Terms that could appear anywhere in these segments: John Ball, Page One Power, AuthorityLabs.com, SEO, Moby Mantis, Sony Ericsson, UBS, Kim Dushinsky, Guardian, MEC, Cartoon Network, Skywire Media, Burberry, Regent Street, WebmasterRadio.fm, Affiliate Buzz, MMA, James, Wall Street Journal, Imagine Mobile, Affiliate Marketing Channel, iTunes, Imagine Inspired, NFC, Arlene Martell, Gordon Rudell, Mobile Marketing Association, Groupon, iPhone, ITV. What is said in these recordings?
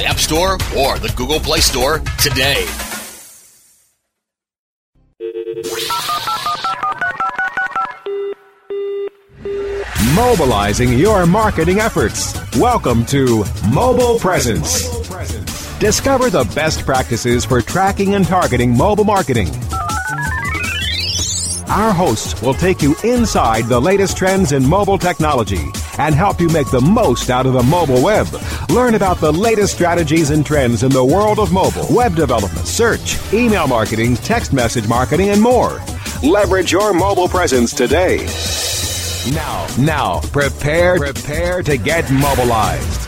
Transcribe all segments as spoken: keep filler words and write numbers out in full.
App Store or the Google Play Store today. Mobilizing your marketing efforts. Welcome to Mobile Presence. Discover the best practices for tracking and targeting mobile marketing. Our hosts will take you inside the latest trends in mobile technology and help you make the most out of the mobile web. Learn about the latest strategies and trends in the world of mobile, web development, search, email marketing, text message marketing, and more. Leverage your mobile presence today. Now, now, prepare, prepare to get mobilized.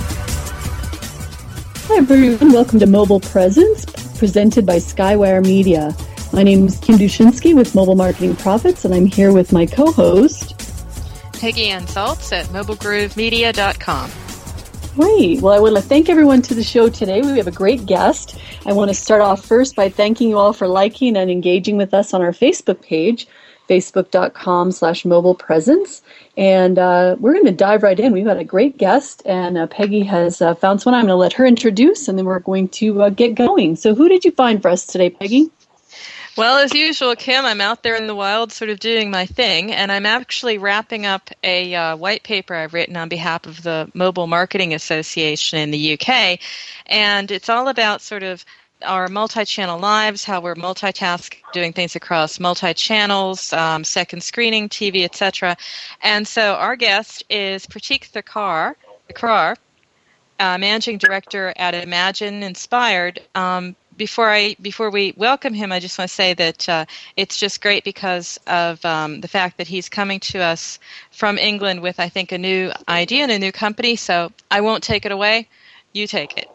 Hi, everyone. Welcome to Mobile Presence, presented by Skywire Media. My name is Kim Dushinsky with Mobile Marketing Profits, and I'm here with my co-host, Peggy Ann Saltz at mobile groove media dot com. Great. Well, I want to thank everyone to the show today. We have a great guest. I want to start off first by thanking you all for liking and engaging with us on our Facebook page, facebook.com slash mobile presence. And uh, we're going to dive right in. We've had a great guest, and uh, Peggy has uh, found someone. I'm going to let her introduce, and then we're going to uh, get going. So who did you find for us today, Peggy? Well, as usual, Kim, I'm out there in the wild sort of doing my thing, and I'm actually wrapping up a uh, white paper I've written on behalf of the Mobile Marketing Association in the U K, and it's all about sort of our multi-channel lives, how we're multitasking, doing things across multi-channels, um, second screening, T V, et cetera. And so our guest is Pratik Thakar, Thakar uh, Managing Director at Imagine Inspired. Um, Before I before we welcome him, I just want to say that uh, it's just great because of um, the fact that he's coming to us from England with, I think, a new idea and a new company. So I won't take it away. You take it.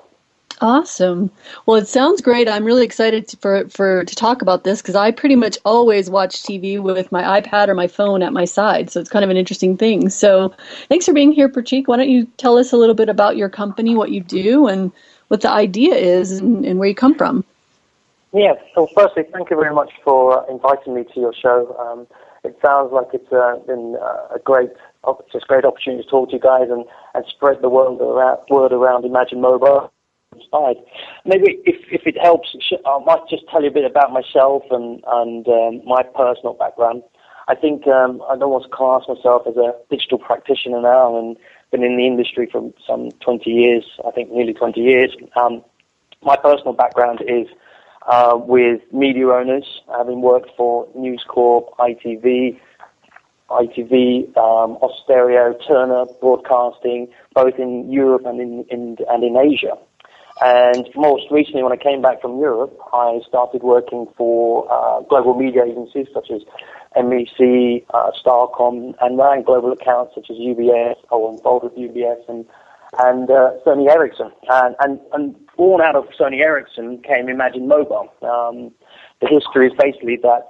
Awesome. Well, it sounds great. I'm really excited to, for, for to talk about this because I pretty much always watch T V with my iPad or my phone at my side. So it's kind of an interesting thing. So thanks for being here, Pratik. Why don't you tell us a little bit about your company, what you do, and what the idea is and, and where you come from. Yeah, so firstly, thank you very much for inviting me to your show. Um, it sounds like it's uh, been a great, it's a great opportunity to talk to you guys and, and spread the word around, word around Imagine Mobile Inspired. Maybe if, if it helps, I might just tell you a bit about myself and, and um, my personal background. I think um, I don't want to class myself as a digital practitioner now, and been in the industry for some twenty years, I think nearly twenty years. Um, my personal background is uh, with media owners, having worked for News Corp, I T V, I T V, um, Austereo, Turner Broadcasting, both in Europe and in, in and in Asia. And most recently, when I came back from Europe, I started working for uh, global media agencies such as M E C, uh, Starcom, and ran global accounts such as U B S. I was involved with U B S and and uh, Sony Ericsson. And, and, and born out of Sony Ericsson came Imagine Mobile. Um, the history is basically that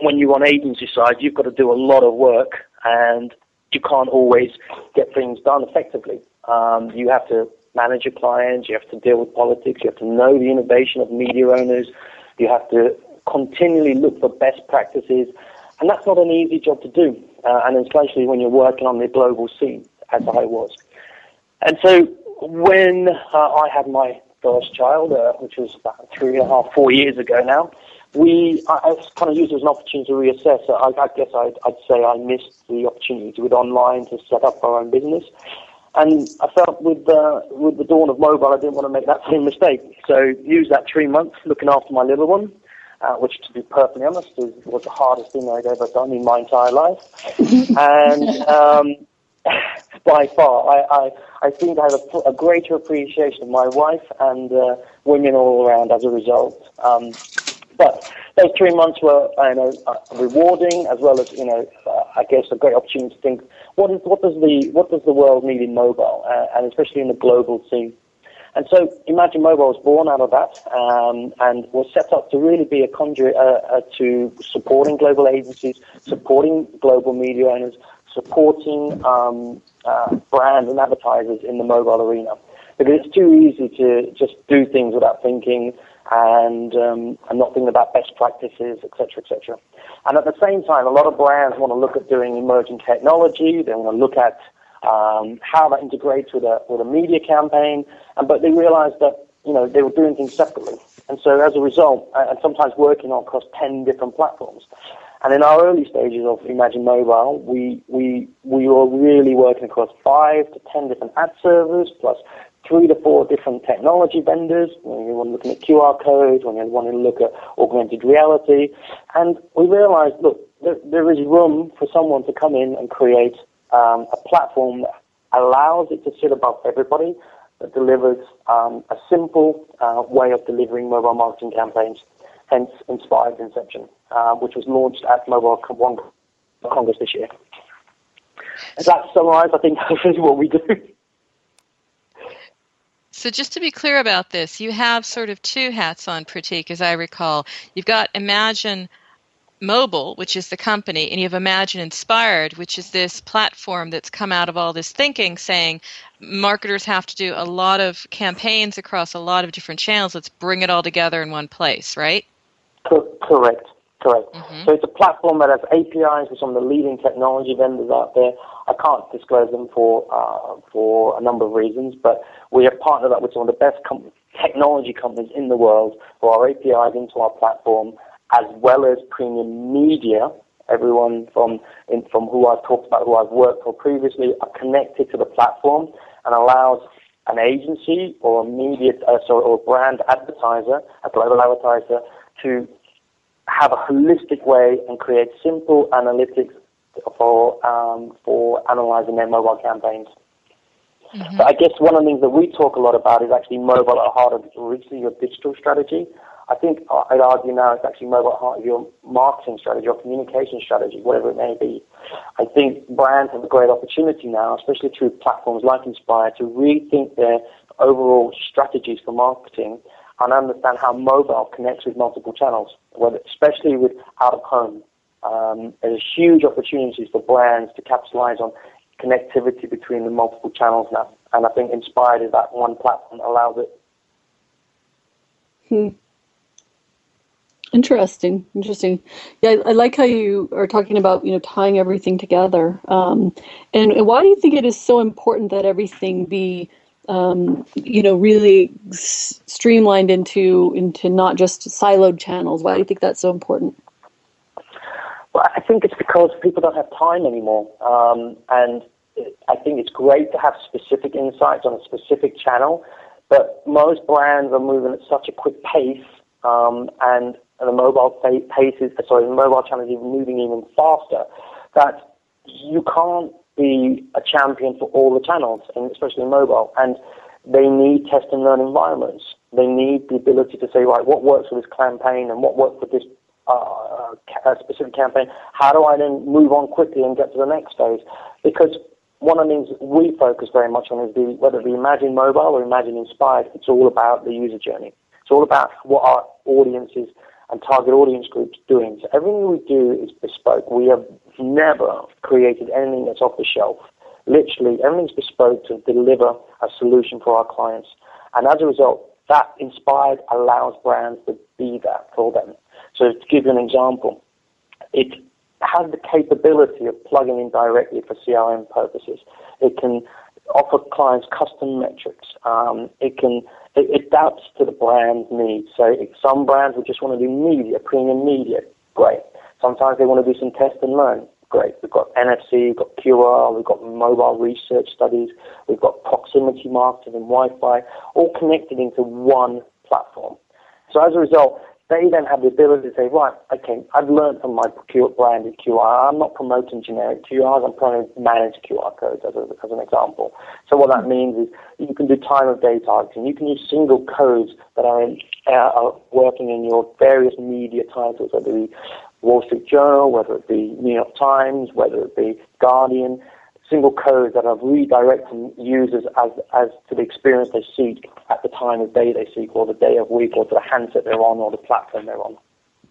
when you're on agency side, you've got to do a lot of work and you can't always get things done effectively. Um, you have to manage your clients, you have to deal with politics, you have to know the innovation of media owners, you have to continually look for best practices, and that's not an easy job to do, uh, and especially when you're working on the global scene, as I was. And so when uh, I had my first child, uh, which was about three and a half, four years ago now, we I, I kind of used it as an opportunity to reassess. I, I guess I'd, I'd say I missed the opportunity with online to set up our own business. And I felt with uh, with the dawn of mobile, I didn't want to make that same mistake. So use that three months looking after my little one, uh, which, to be perfectly honest, is, was the hardest thing I'd ever done in my entire life. and um, by far, I, I, I think I have a, a greater appreciation of my wife and uh, women all around as a result. Um, but those three months were, I know, rewarding, as well as, you know, I guess a great opportunity to think, what is, what does the what does the world need in mobile, uh, and especially in the global scene? And so Imagine Mobile was born out of that, um, and was set up to really be a conduit uh, uh, to supporting global agencies, supporting global media owners, supporting um, uh, brands and advertisers in the mobile arena. Because it's too easy to just do things without thinking and um, and not thinking about best practices, et cetera, et cetera. And at the same time, a lot of brands want to look at doing emerging technology. They want to look at um, how that integrates with a with a media campaign. And but they realized that, you know, they were doing things separately. And so as a result, and sometimes working on across ten different platforms. And in our early stages of Imagine Mobile, we we we were really working across five to ten different ad servers, plus three to four different technology vendors. When you want to look at Q R codes, when you want to look at augmented reality, and we realised, look, there, there is room for someone to come in and create um, a platform that allows it to sit above everybody, that delivers um, a simple uh, way of delivering mobile marketing campaigns. Hence, Inspired Inception, uh, which was launched at Mobile One Congress this year. Does that summarise? I think this is what we do. So just to be clear about this, you have sort of two hats on, Pratik, as I recall. You've got Imagine Mobile, which is the company, and you have Imagine Inspired, which is this platform that's come out of all this thinking saying marketers have to do a lot of campaigns across a lot of different channels. Let's bring it all together in one place, right? Co- correct. Correct. Mm-hmm. So it's a platform that has A P Is with some of the leading technology vendors out there. I can't disclose them for uh, for a number of reasons, but we have partnered up with some of the best com- technology companies in the world for our A P Is into our platform, as well as premium media. Everyone from in, from who I've talked about, who I've worked for previously, are connected to the platform and allows an agency or a media uh, sorry, or a brand advertiser, a global advertiser, to have a holistic way and create simple analytics for um, for analyzing their mobile campaigns. Mm-hmm. So I guess one of the things that we talk a lot about is actually mobile at the heart of originally your digital strategy. I think I'd argue now it's actually mobile at the heart of your marketing strategy, your communication strategy, whatever it may be. I think brands have a great opportunity now, especially through platforms like Inspire, to rethink their overall strategies for marketing and understand how mobile connects with multiple channels, whether, especially with out-of-home. Um, there's huge opportunities for brands to capitalize on connectivity between the multiple channels now, and I think Inspired is that one platform that allows it. Hmm. Interesting, interesting. Yeah, I, I like how you are talking about, you know, tying everything together. Um, and, and why do you think it is so important that everything be Um, you know, really s- streamlined into into not just siloed channels? Why do you think that's so important? Well, I think it's because people don't have time anymore, um, and it, I think it's great to have specific insights on a specific channel, but most brands are moving at such a quick pace, um, and, and the mobile fa- pace is sorry, the mobile channel is moving even faster, that you can't be a champion for all the channels, and especially mobile. And they need test and learn environments. They need the ability to say, right, what works for this campaign and what works for this uh, specific campaign? How do I then move on quickly and get to the next phase? Because one of the things we focus very much on is the, whether it be Imagine Mobile or Imagine Inspired, it's all about the user journey. It's all about what our audiences and target audience groups are doing. So everything we do is bespoke. We have never created anything that's off the shelf. Literally, everything's bespoke to deliver a solution for our clients. And as a result, that Inspired allows brands to be that for them. So to give you an example, it has the capability of plugging in directly for C R M purposes. It can offer clients custom metrics. Um, it can it adapts to the brand's needs. So if some brands would just want to do media, premium media, great. Sometimes they want to do some test and learn, great. We've got N F C, we've got Q R, we've got mobile research studies, we've got proximity marketing and Wi-Fi, all connected into one platform. So as a result, they then have the ability to say, right, okay, I've learned from my branded Q R. I'm not promoting generic Q Rs. I'm trying to manage Q R codes as, a, as an example. So what that means is you can do time-of-day targeting. You can use single codes that are, in, uh, are working in your various media titles, whether it be Wall Street Journal, whether it be New York Times, whether it be Guardian, single codes that are redirecting users as as to the experience they seek at the time of day they seek, or the day of week, or to the handset they're on, or the platform they're on.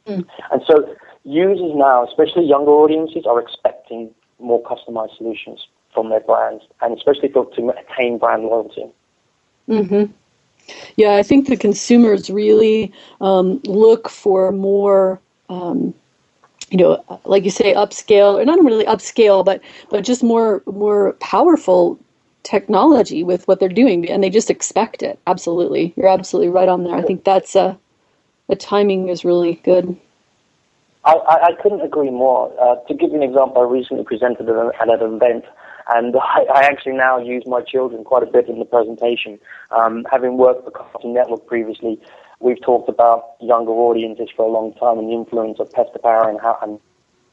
Mm. And so users now, especially younger audiences, are expecting more customized solutions from their brands, and especially to, to attain brand loyalty. Mm-hmm. Yeah, I think the consumers really um, look for more... Um, you know, like you say, upscale, or not really upscale, but but just more more powerful technology with what they're doing, and they just expect it. Absolutely, you're absolutely right on there. I think that's a the timing is really good. I, I, I couldn't agree more. Uh, to give you an example, I recently presented at an event, and I, I actually now use my children quite a bit in the presentation. Um, having worked for Cartoon Network previously, we've talked about younger audiences for a long time and the influence of Pest to Power and how and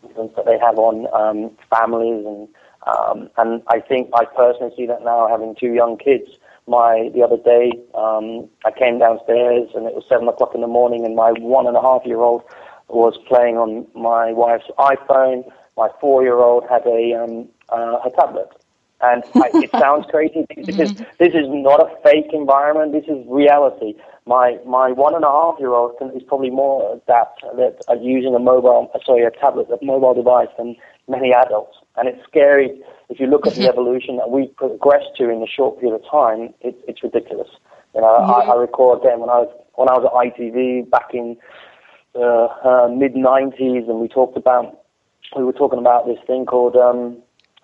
influence that they have on um, families, and um, and I think I personally see that now, having two young kids. My the other day um, I came downstairs and it was seven o'clock in the morning, and my one and a half year old was playing on my wife's iPhone. My four year old had a um, uh, a tablet. And I, it sounds crazy because mm-hmm. this is not a fake environment. This is reality. My my one and a half year old is probably more adept at using a mobile, sorry, a tablet, a mobile device than many adults. And it's scary if you look at the evolution that we progressed to in a short period of time. It, it's ridiculous. You know, mm-hmm. I, I recall again when I was when I was at I T V back in the uh, mid nineties, and we talked about we were talking about this thing called. Um,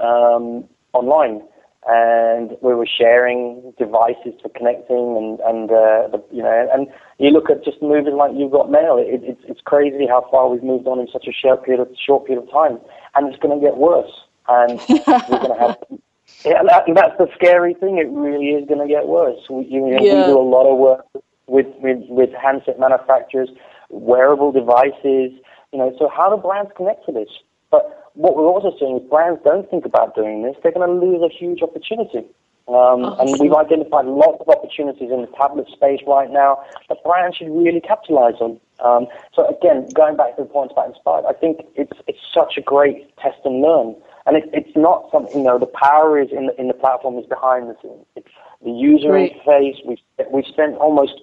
um, online, and we were sharing devices for connecting, and and uh, the, you know, and you look at just movies like You've Got Mail. It, it, it's crazy how far we've moved on in such a short period of, short period of time, and it's going to get worse. And we're going to have, yeah, that, that's the scary thing. It really is going to get worse. We, you know, yeah. we do a lot of work with, with with handset manufacturers, wearable devices. You know, so how do brands connect to this? But what we're also seeing is brands don't think about doing this. They're going to lose a huge opportunity. Um, oh, and we've identified lots of opportunities in the tablet space right now that brands should really capitalize on. Um, so again, going back to the points about Inspired, I think it's it's such a great test and learn. And it, it's not something, you know, the power is in the, in the platform is behind the scenes. It's the user right. interface. We've, we've spent almost,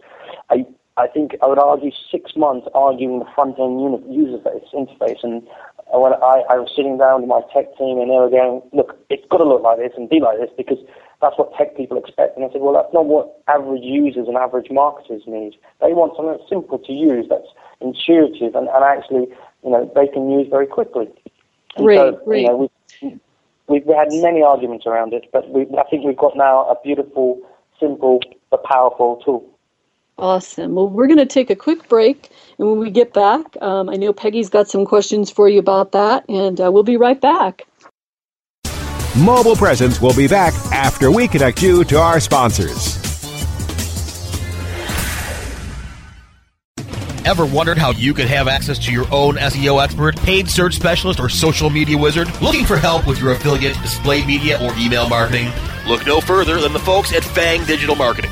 a, I think I would argue, six months arguing the front-end unit user face, interface, and When I, I was sitting down with my tech team, and they were going, look, it's got to look like this and be like this because that's what tech people expect. And I said, well, that's not what average users and average marketers need. They want something that's simple to use, that's intuitive, and, and actually, you know, they can use very quickly. And right, so, right. You know, we've, we've had many arguments around it, but we, I think we've got now a beautiful, simple, but powerful tool. Awesome. Well, we're going to take a quick break, and when we get back, um, I know Peggy's got some questions for you about that, and uh, we'll be right back. Mobile Presence will be back after we connect you to our sponsors. Ever wondered how you could have access to your own S E O expert, paid search specialist, or social media wizard? Looking for help with your affiliate, display media, or email marketing? Look no further than the folks at Fang Digital Marketing.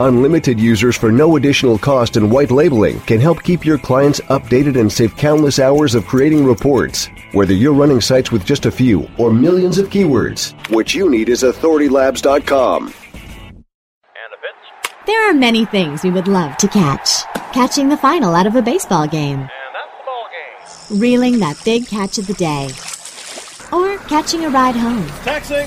Unlimited users for no additional cost and white labeling can help keep your clients updated and save countless hours of creating reports. Whether you're running sites with just a few or millions of keywords, what you need is authority labs dot com. There are many things we would love to catch. Catching the final out of a baseball game. And that's the ball game. Reeling that big catch of the day. Or catching a ride home. Taxi!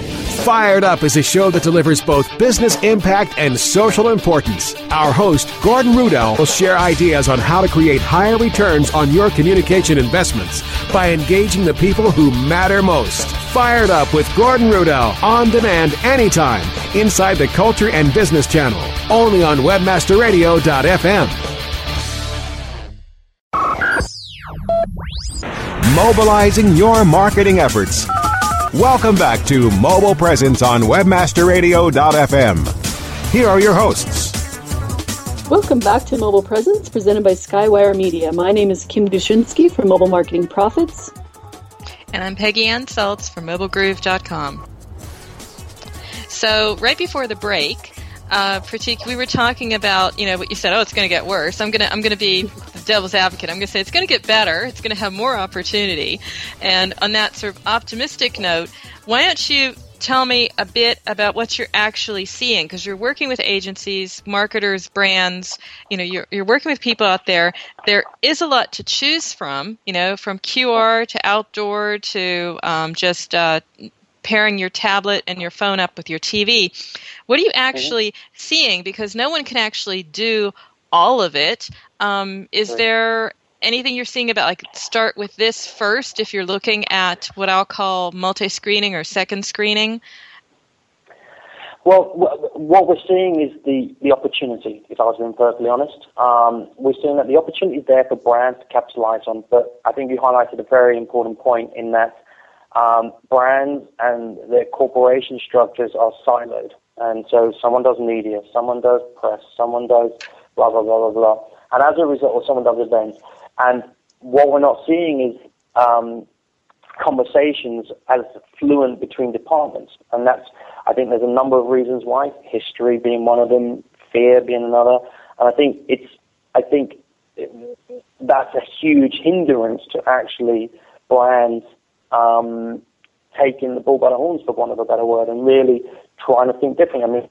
Fired Up is a show that delivers both business impact and social importance. Our host, Gordon Rudell, will share ideas on how to create higher returns on your communication investments by engaging the people who matter most. Fired Up with Gordon Rudell, on demand anytime, inside the Culture and Business Channel, only on webmaster radio dot f m. Mobilizing your marketing efforts. Welcome back to Mobile Presence on webmaster radio dot f m. Here are your hosts. Welcome back to Mobile Presence, presented by Skywire Media. My name is Kim Dushinsky from Mobile Marketing Profits. And I'm Peggy Ann Saltz from mobile groove dot com. So right before the break, uh, Pratik, we were talking about, you know, what you said, oh, it's going to get worse. I'm going to, I'm going to be... devil's advocate. I'm going to say it's going to get better. It's going to have more opportunity. And on that sort of optimistic note, why don't you tell me a bit about what you're actually seeing? Because you're working with agencies, marketers, brands. You know, you're you're working with people out there. There is a lot to choose from. You know, from Q R to outdoor to um, just uh, pairing your tablet and your phone up with your T V. What are you actually seeing? Because no one can actually do all of it. Um, is there anything you're seeing about, like, start with this first if you're looking at what I'll call multi-screening or second screening? Well, what we're seeing is the, the opportunity, if I was being perfectly honest. Um, we're seeing that the opportunity is there for brands to capitalize on, but I think you highlighted a very important point in that um, brands and their corporation structures are siloed. And so someone does media, someone does press, someone does blah, blah, blah, blah, blah. And as a result, or someone does events. And what we're not seeing is um, conversations as fluent between departments. And that's, I think there's a number of reasons why, history being one of them, fear being another. And I think it's, I think it, that's a huge hindrance to actually brands um, taking the bull by the horns, for want of a better word, and really trying to think differently. I mean,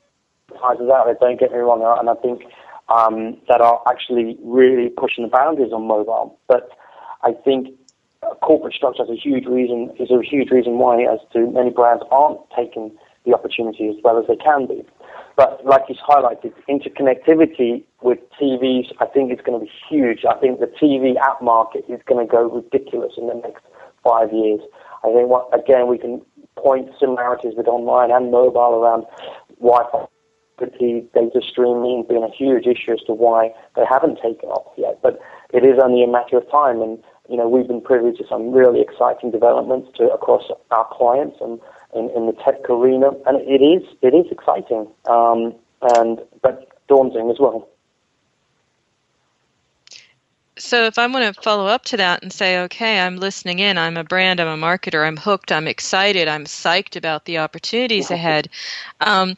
advertisers out there, don't get me wrong, and I think Um, that are actually really pushing the boundaries on mobile. But I think corporate structure is a huge reason is a huge reason why, as to many brands aren't taking the opportunity as well as they can be. But like you highlighted, interconnectivity with T Vs, I think it's going to be huge. I think the T V app market is going to go ridiculous in the next five years. I think, what, again, we can point similarities with online and mobile around Wi-Fi. Data streaming being a huge issue as to why they haven't taken off yet, but it is only a matter of time. And you know, we've been privy to some really exciting developments to across our clients and in, in the tech arena, and it is it is exciting, um, and but daunting as well. So if I want to follow up to that and say, okay, I'm listening in, I'm a brand, I'm a marketer, I'm hooked, I'm excited, I'm psyched about the opportunities ahead. Um,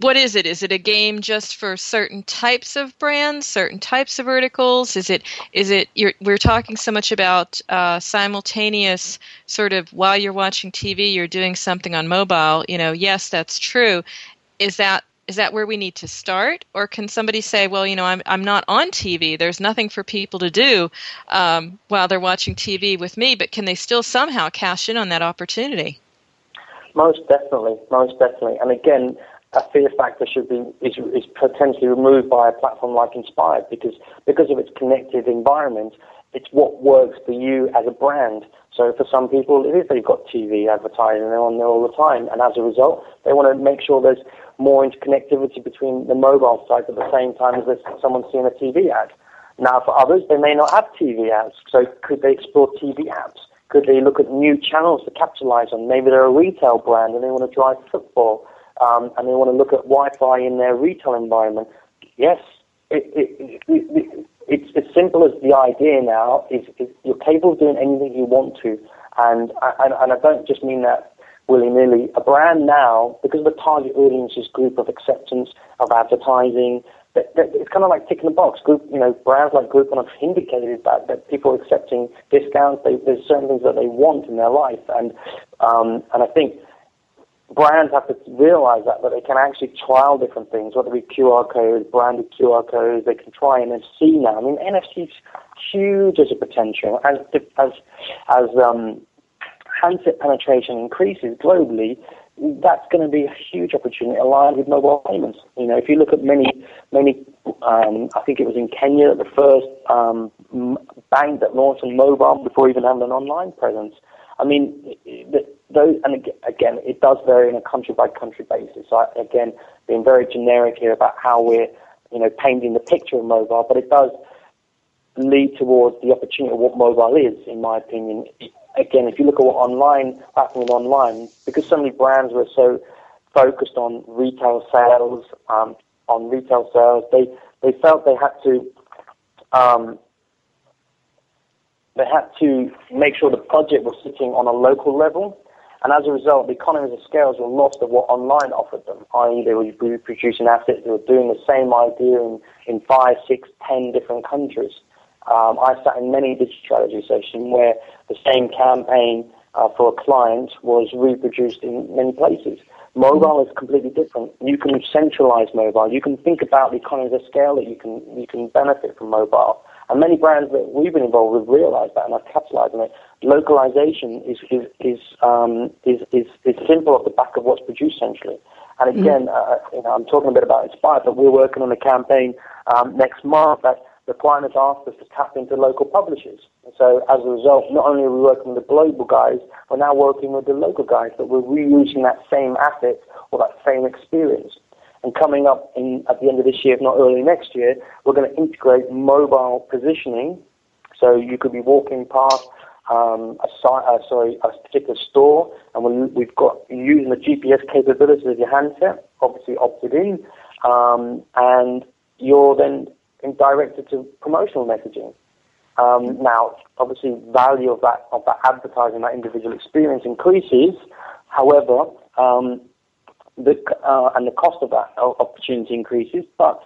what is it? Is it a game just for certain types of brands, certain types of verticals? Is it? Is it? You're, we're talking so much about uh, simultaneous sort of while you're watching T V, you're doing something on mobile. You know, yes, that's true. Is that is that where we need to start, or can somebody say, well, you know, I'm I'm not on T V. There's nothing for people to do um, while they're watching T V with me, but can they still somehow cash in on that opportunity? Most definitely, most definitely, and again. A fear factor should be is, is potentially removed by a platform like Inspired because because of its connected environment, it's what works for you as a brand. So for some people, it is they've got T V advertising and they're on there all the time, and as a result, they want to make sure there's more interconnectivity between the mobile sites at the same time as there's someone seeing a T V ad. Now, for others, they may not have T V ads, so could they explore T V apps? Could they look at new channels to capitalize on? Maybe they're a retail brand and they want to drive football. Um, and they want to look at Wi-Fi in their retail environment. Yes, it, it, it, it, it's as simple as the idea now is, is you're capable of doing anything you want to. And, and, and I don't just mean that willy-nilly. A brand now, because of the target audience's group of acceptance of advertising, that, that it's kind of like ticking the box. Group, you know, brands like Groupon have indicated that, that people are accepting discounts. They, there's certain things that they want in their life. And, um, and I think... brands have to realize that, that they can actually trial different things, whether it be Q R codes, branded Q R codes. They can try N F C now. I mean, N F C's huge as a potential. As as as um, handset penetration increases globally, that's going to be a huge opportunity aligned with mobile payments. You know, if you look at many, many, um, I think it was in Kenya, the first um, bank that launched on mobile before even having an online presence. I mean, those, and again, it does vary on a country-by-country basis. So I, again, being very generic here about how we're, you know, painting the picture of mobile, but it does lead towards the opportunity of what mobile is, in my opinion. Again, if you look at what online, happening online, because so many brands were so focused on retail sales, um, on retail sales, they, they felt they had to... Um, They had to make sure the budget was sitting on a local level, and as a result, the economies of scales were lost of what online offered them, that is they were producing assets that were doing the same idea in, in five, six, ten different countries. Um, I sat in many digital strategy sessions where the same campaign uh, for a client was reproduced in many places. Mobile is completely different. You can centralize mobile. You can think about the economies of scale that you can you can benefit from mobile. And many brands that we've been involved with realize that, and I've capitalized on it. Localization is is is um, is, is is simple at the back of what's produced centrally. And again, mm-hmm. uh, you know, I'm talking a bit about Inspired, but we're working on a campaign um, next month that the client has asked us to tap into local publishers. And so as a result, not only are we working with the global guys, we're now working with the local guys, but we're reusing that same asset or that same experience. And coming up in, at the end of this year, if not early next year, we're going to integrate mobile positioning. So you could be walking past um, a site, uh, sorry, a particular store, and we'll, we've got using the G P S capabilities of your handset, obviously opted in, um, and you're then directed to promotional messaging. Um, now, obviously, value of that of that advertising, that individual experience increases. However, um, The, uh, and the cost of that opportunity increases, but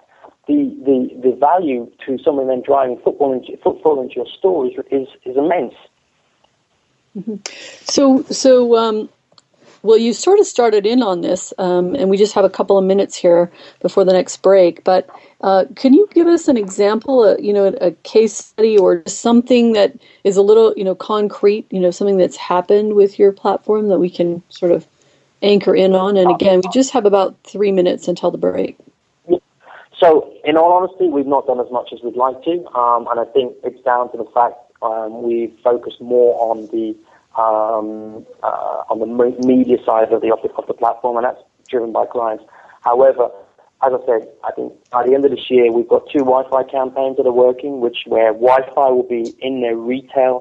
the the, the value to someone then driving football into, football into your store is is, is immense. Mm-hmm. So so um, well, you sort of started in on this, um, and we just have a couple of minutes here before the next break. But uh, can you give us an example, uh, you know, a case study or something that is a little, you know, concrete, you know, something that's happened with your platform that we can sort of anchor in on? And again, we just have about three minutes until the break. So, in all honesty, we've not done as much as we'd like to, um, and I think it's down to the fact um, we focus more on the um, uh, on the media side of the of the platform, and that's driven by clients. However, as I said, I think by the end of this year, we've got two Wi-Fi campaigns that are working, which where Wi-Fi will be in their retail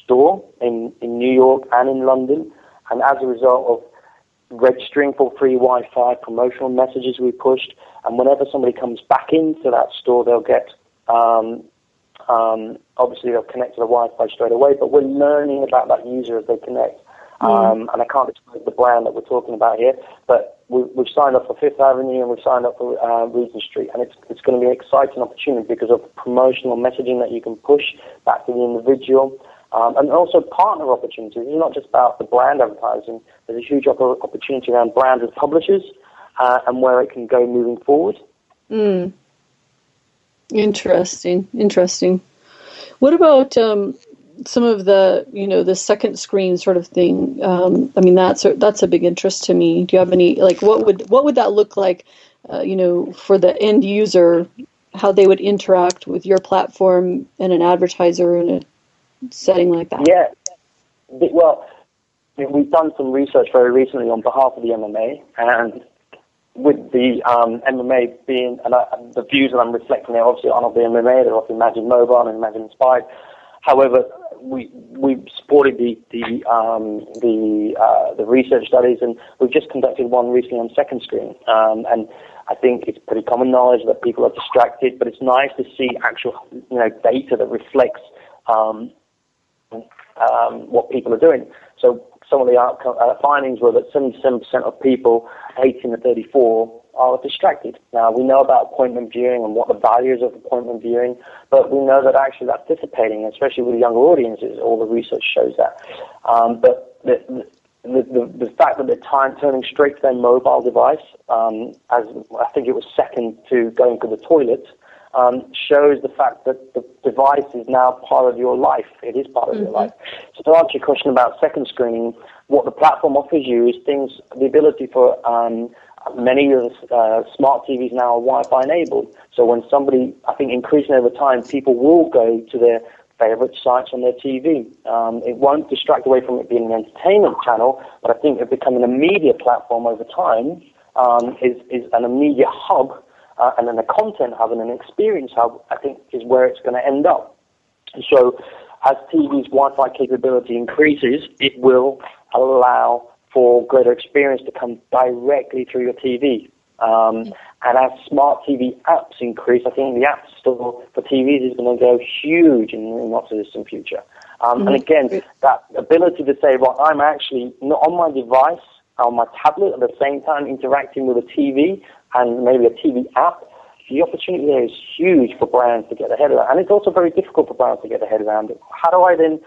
store in in New York and in London, and as a result of registering for free Wi-Fi, promotional messages we pushed, and whenever somebody comes back into that store, they'll get, um, um, obviously they'll connect to the Wi-Fi straight away, but we're learning about that user as they connect. Mm. Um, and I can't explain the brand that we're talking about here, but we, we've signed up for Fifth Avenue and we've signed up for uh, Regent Street, and it's it's going to be an exciting opportunity because of the promotional messaging that you can push back to the individual, um, and also partner opportunities. It's not just about the brand advertising. There's a huge opportunity around brands and publishers uh, and where it can go moving forward. Mm. Interesting, interesting. What about um, some of the, you know, the second screen sort of thing? Um, I mean, that's a, that's a big interest to me. Do you have any, like, what would what would that look like, uh, you know, for the end user, how they would interact with your platform and an advertiser in a setting like that? Yeah, well, we've done some research very recently on behalf of the M M A, and with the um, M M A being, and I, the views that I'm reflecting there obviously aren't of the M M A, they're of Imagine Mobile and Imagine Inspired. However, we we supported the the um, the, uh, the research studies, and we've just conducted one recently on second screen. Um, and I think it's pretty common knowledge that people are distracted, but it's nice to see actual you know data that reflects um, um, what people are doing. So some of the outcome, uh, findings were that seventy-seven percent of people eighteen to thirty-four are distracted. Now, we know about appointment viewing and what the values of appointment viewing, but we know that actually that's dissipating, especially with younger audiences. All the research shows that. Um, but the, the, the, the fact that they're time turning straight to their mobile device, um, as I think it was second to going to the toilet, Um, shows the fact that the device is now part of your life. It is part of mm-hmm. your life. So to answer your question about second screening, what the platform offers you is things, the ability for um, many of the uh, smart T Vs now are Wi-Fi enabled. So when somebody, I think increasing over time, people will go to their favorite sites on their T V. Um, it won't distract away from it being an entertainment channel, but I think it becoming a media platform over time um, is, is an immediate hub. Uh, and then a content hub and an experience hub, I think, is where it's going to end up. So as T V's Wi-Fi capability increases, it will allow for greater experience to come directly through your T V. Um, and as smart T V apps increase, I think the app store for T Vs is going to go huge in the not-so-distant future. Um, mm-hmm. And again, that ability to say, well, I'm actually not on my device, on my tablet, at the same time interacting with a T V and maybe a T V app, the opportunity there is huge for brands to get ahead of that. And it's also very difficult for brands to get ahead around it. How do I then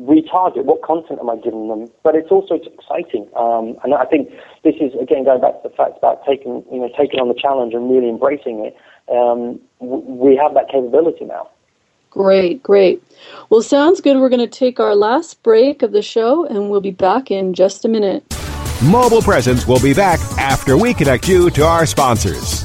retarget? What content am I giving them? But it's also it's exciting. Um, and I think this is, again, going back to the fact about taking, you know, taking on the challenge and really embracing it. Um, we have that capability now. Great, great. Well, sounds good. We're going to take our last break of the show, and we'll be back in just a minute. Mobile Presence will be back after we connect you to our sponsors.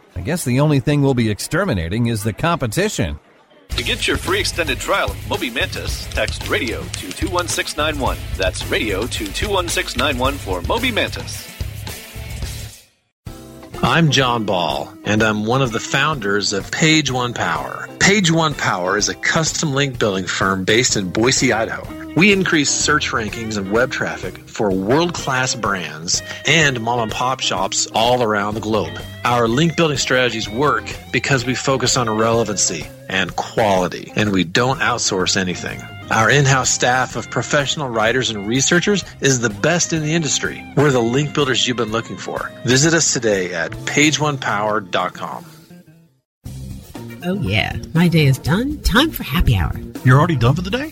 I guess the only thing we'll be exterminating is the competition. To get your free extended trial of Moby Mantis, text radio to two one six nine one. That's radio to two one six nine one for Moby Mantis. I'm John Ball, and I'm one of the founders of Page One Power. Page One Power is a custom link building firm based in Boise, Idaho. We increase search rankings and web traffic for world-class brands and mom-and-pop shops all around the globe. Our link building strategies work because we focus on relevancy and quality, and we don't outsource anything. Our in-house staff of professional writers and researchers is the best in the industry. We're the link builders you've been looking for. Visit us today at page one power dot com. Oh yeah, my day is done. Time for happy hour. You're already done for the day?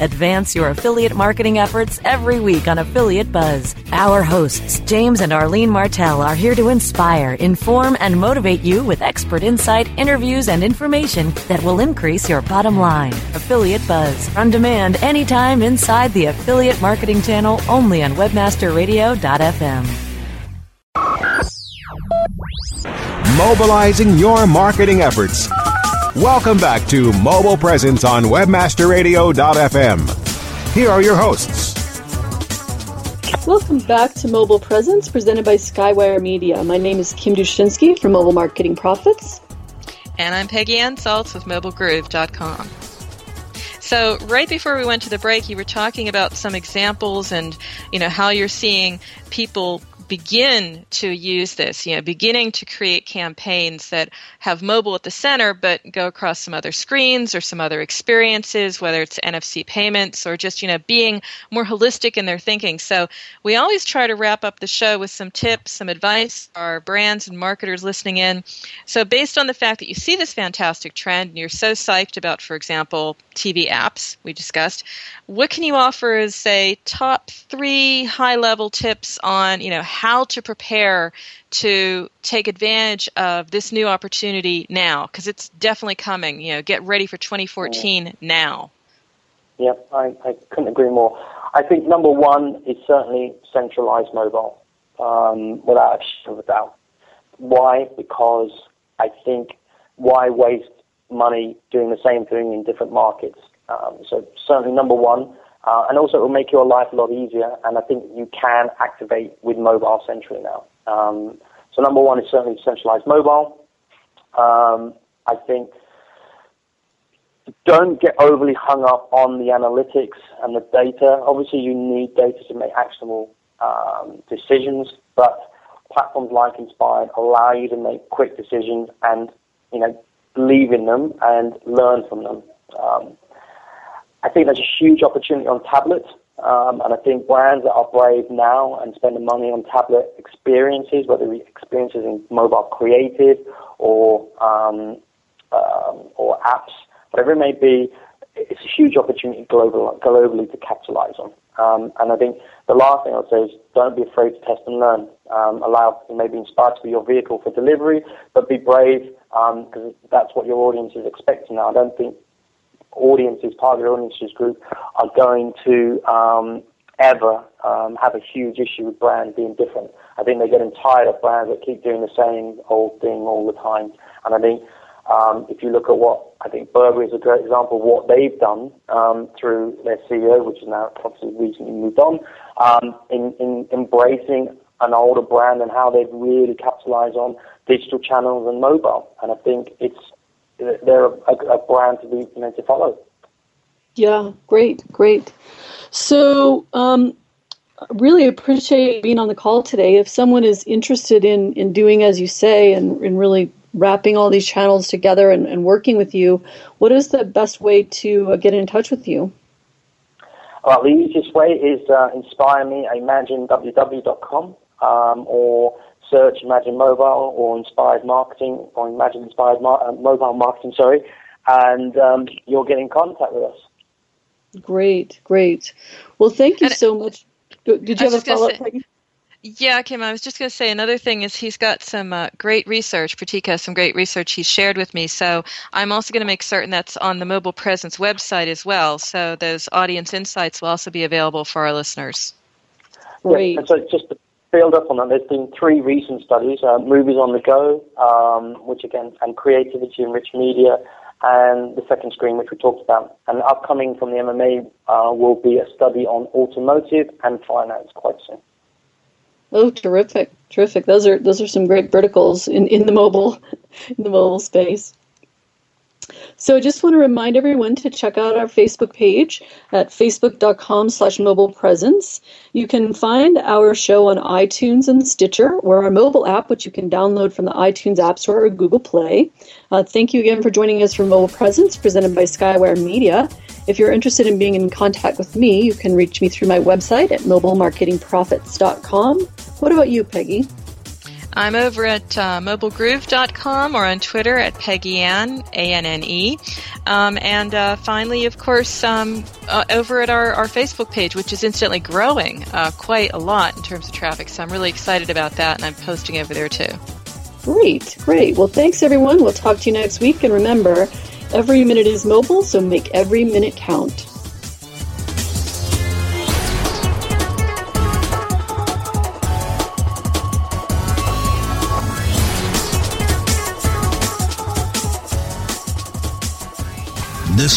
Advance your affiliate marketing efforts every week on Affiliate Buzz. Our hosts, James and Arlene Martell, are here to inspire, inform, and motivate you with expert insight, interviews, and information that will increase your bottom line. Affiliate Buzz, on demand anytime inside the affiliate marketing channel, only on webmaster radio dot f m. Mobilizing your marketing efforts. Welcome back to Mobile Presence on webmaster radio dot f m. Here are your hosts. Welcome back to Mobile Presence, presented by Skywire Media. My name is Kim Dushinsky from Mobile Marketing Profits. And I'm Peggy Ann Saltz with mobile groove dot com. So right before we went to the break, you were talking about some examples and, you know, how you're seeing people begin to use this, you know, beginning to create campaigns that have mobile at the center but go across some other screens or some other experiences, whether it's N F C payments or just, you know, being more holistic in their thinking. So we always try to wrap up the show with some tips, some advice for our brands and marketers listening in. So based on the fact that you see this fantastic trend and you're so psyched about, for example, T V apps we discussed, what can you offer as, say, top three high-level tips on, you know, how to prepare to take advantage of this new opportunity now, because it's definitely coming. You know, get ready for twenty fourteen now. Yep, I, I couldn't agree more. I think number one is certainly centralized mobile, um, without a shadow of a doubt. Why? Because I think why waste money doing the same thing in different markets? Um, so certainly number one. Uh, and also it will make your life a lot easier, and I think you can activate with mobile centrally now. Um, so number one is certainly centralized mobile. Um, I think don't get overly hung up on the analytics and the data. Obviously you need data to make actionable um, decisions, but platforms like Inspired allow you to make quick decisions and, you know, believe in them and learn from them. Um, I think there's a huge opportunity on tablet, um, and I think brands that are brave now and spend the money on tablet experiences, whether it be experiences in mobile creative or um, um, or apps, whatever it may be, it's a huge opportunity global, globally to capitalize on. Um, and I think the last thing I would say is don't be afraid to test and learn. Um, allow, maybe Inspired to be your vehicle for delivery, but be brave, because um, that's what your audience is expecting now. I don't think audiences, target audiences group, are going to um, ever um, have a huge issue with brand being different. I think they're getting tired of brands that keep doing the same old thing all the time. And I think um, if you look at what, I think Burberry is a great example of what they've done um, through their C E O, which is now obviously recently moved on, um, in, in embracing an older brand and how they've really capitalized on digital channels and mobile. And I think it's They're a, a brand to be you know, to follow. Yeah, great, great. So, um, really appreciate being on the call today. If someone is interested in, in doing as you say and, and really wrapping all these channels together and, and working with you, what is the best way to get in touch with you? Well, the easiest way is uh, inspire me at imagine w w w dot com um, or search Imagine Mobile or Inspired Marketing or Imagine Inspired Mar- uh, Mobile Marketing, sorry, and um, you'll get in contact with us. Great, great. Well, thank you and so much. Did you have a follow-up, say, Peggy? Yeah, Kim, I was just going to say another thing is he's got some uh, great research, Pratik has some great research he's shared with me, so I'm also going to make certain that's on the Mobile Presence website as well, so those audience insights will also be available for our listeners. Great. Yeah, and so just the- Build up on that. There's been three recent studies, uh, Movies on the Go, um, which again, and Creativity in Rich Media, and the second screen, which we talked about. And upcoming from the M M A uh, will be a study on automotive and finance quite soon. Oh, terrific, terrific. Those are those are some great verticals in, in the mobile in the mobile space. So I just want to remind everyone to check out our Facebook page at facebook.com slash mobile presence. You can find our show on iTunes and Stitcher, or our mobile app, which you can download from the iTunes App Store or Google Play. Uh, thank you again for joining us for Mobile Presence, presented by Skywire Media. If you're interested in being in contact with me, you can reach me through my website at mobile marketing profits dot com. What about you, Peggy? I'm over at uh, mobile groove dot com, or on Twitter at Peggy Ann, A N N E. Um, and uh, finally, of course, um, uh, over at our, our Facebook page, which is instantly growing uh, quite a lot in terms of traffic. So I'm really excited about that, and I'm posting over there too. Great, great. Well, thanks, everyone. We'll talk to you next week. And remember, every minute is mobile, so make every minute count. This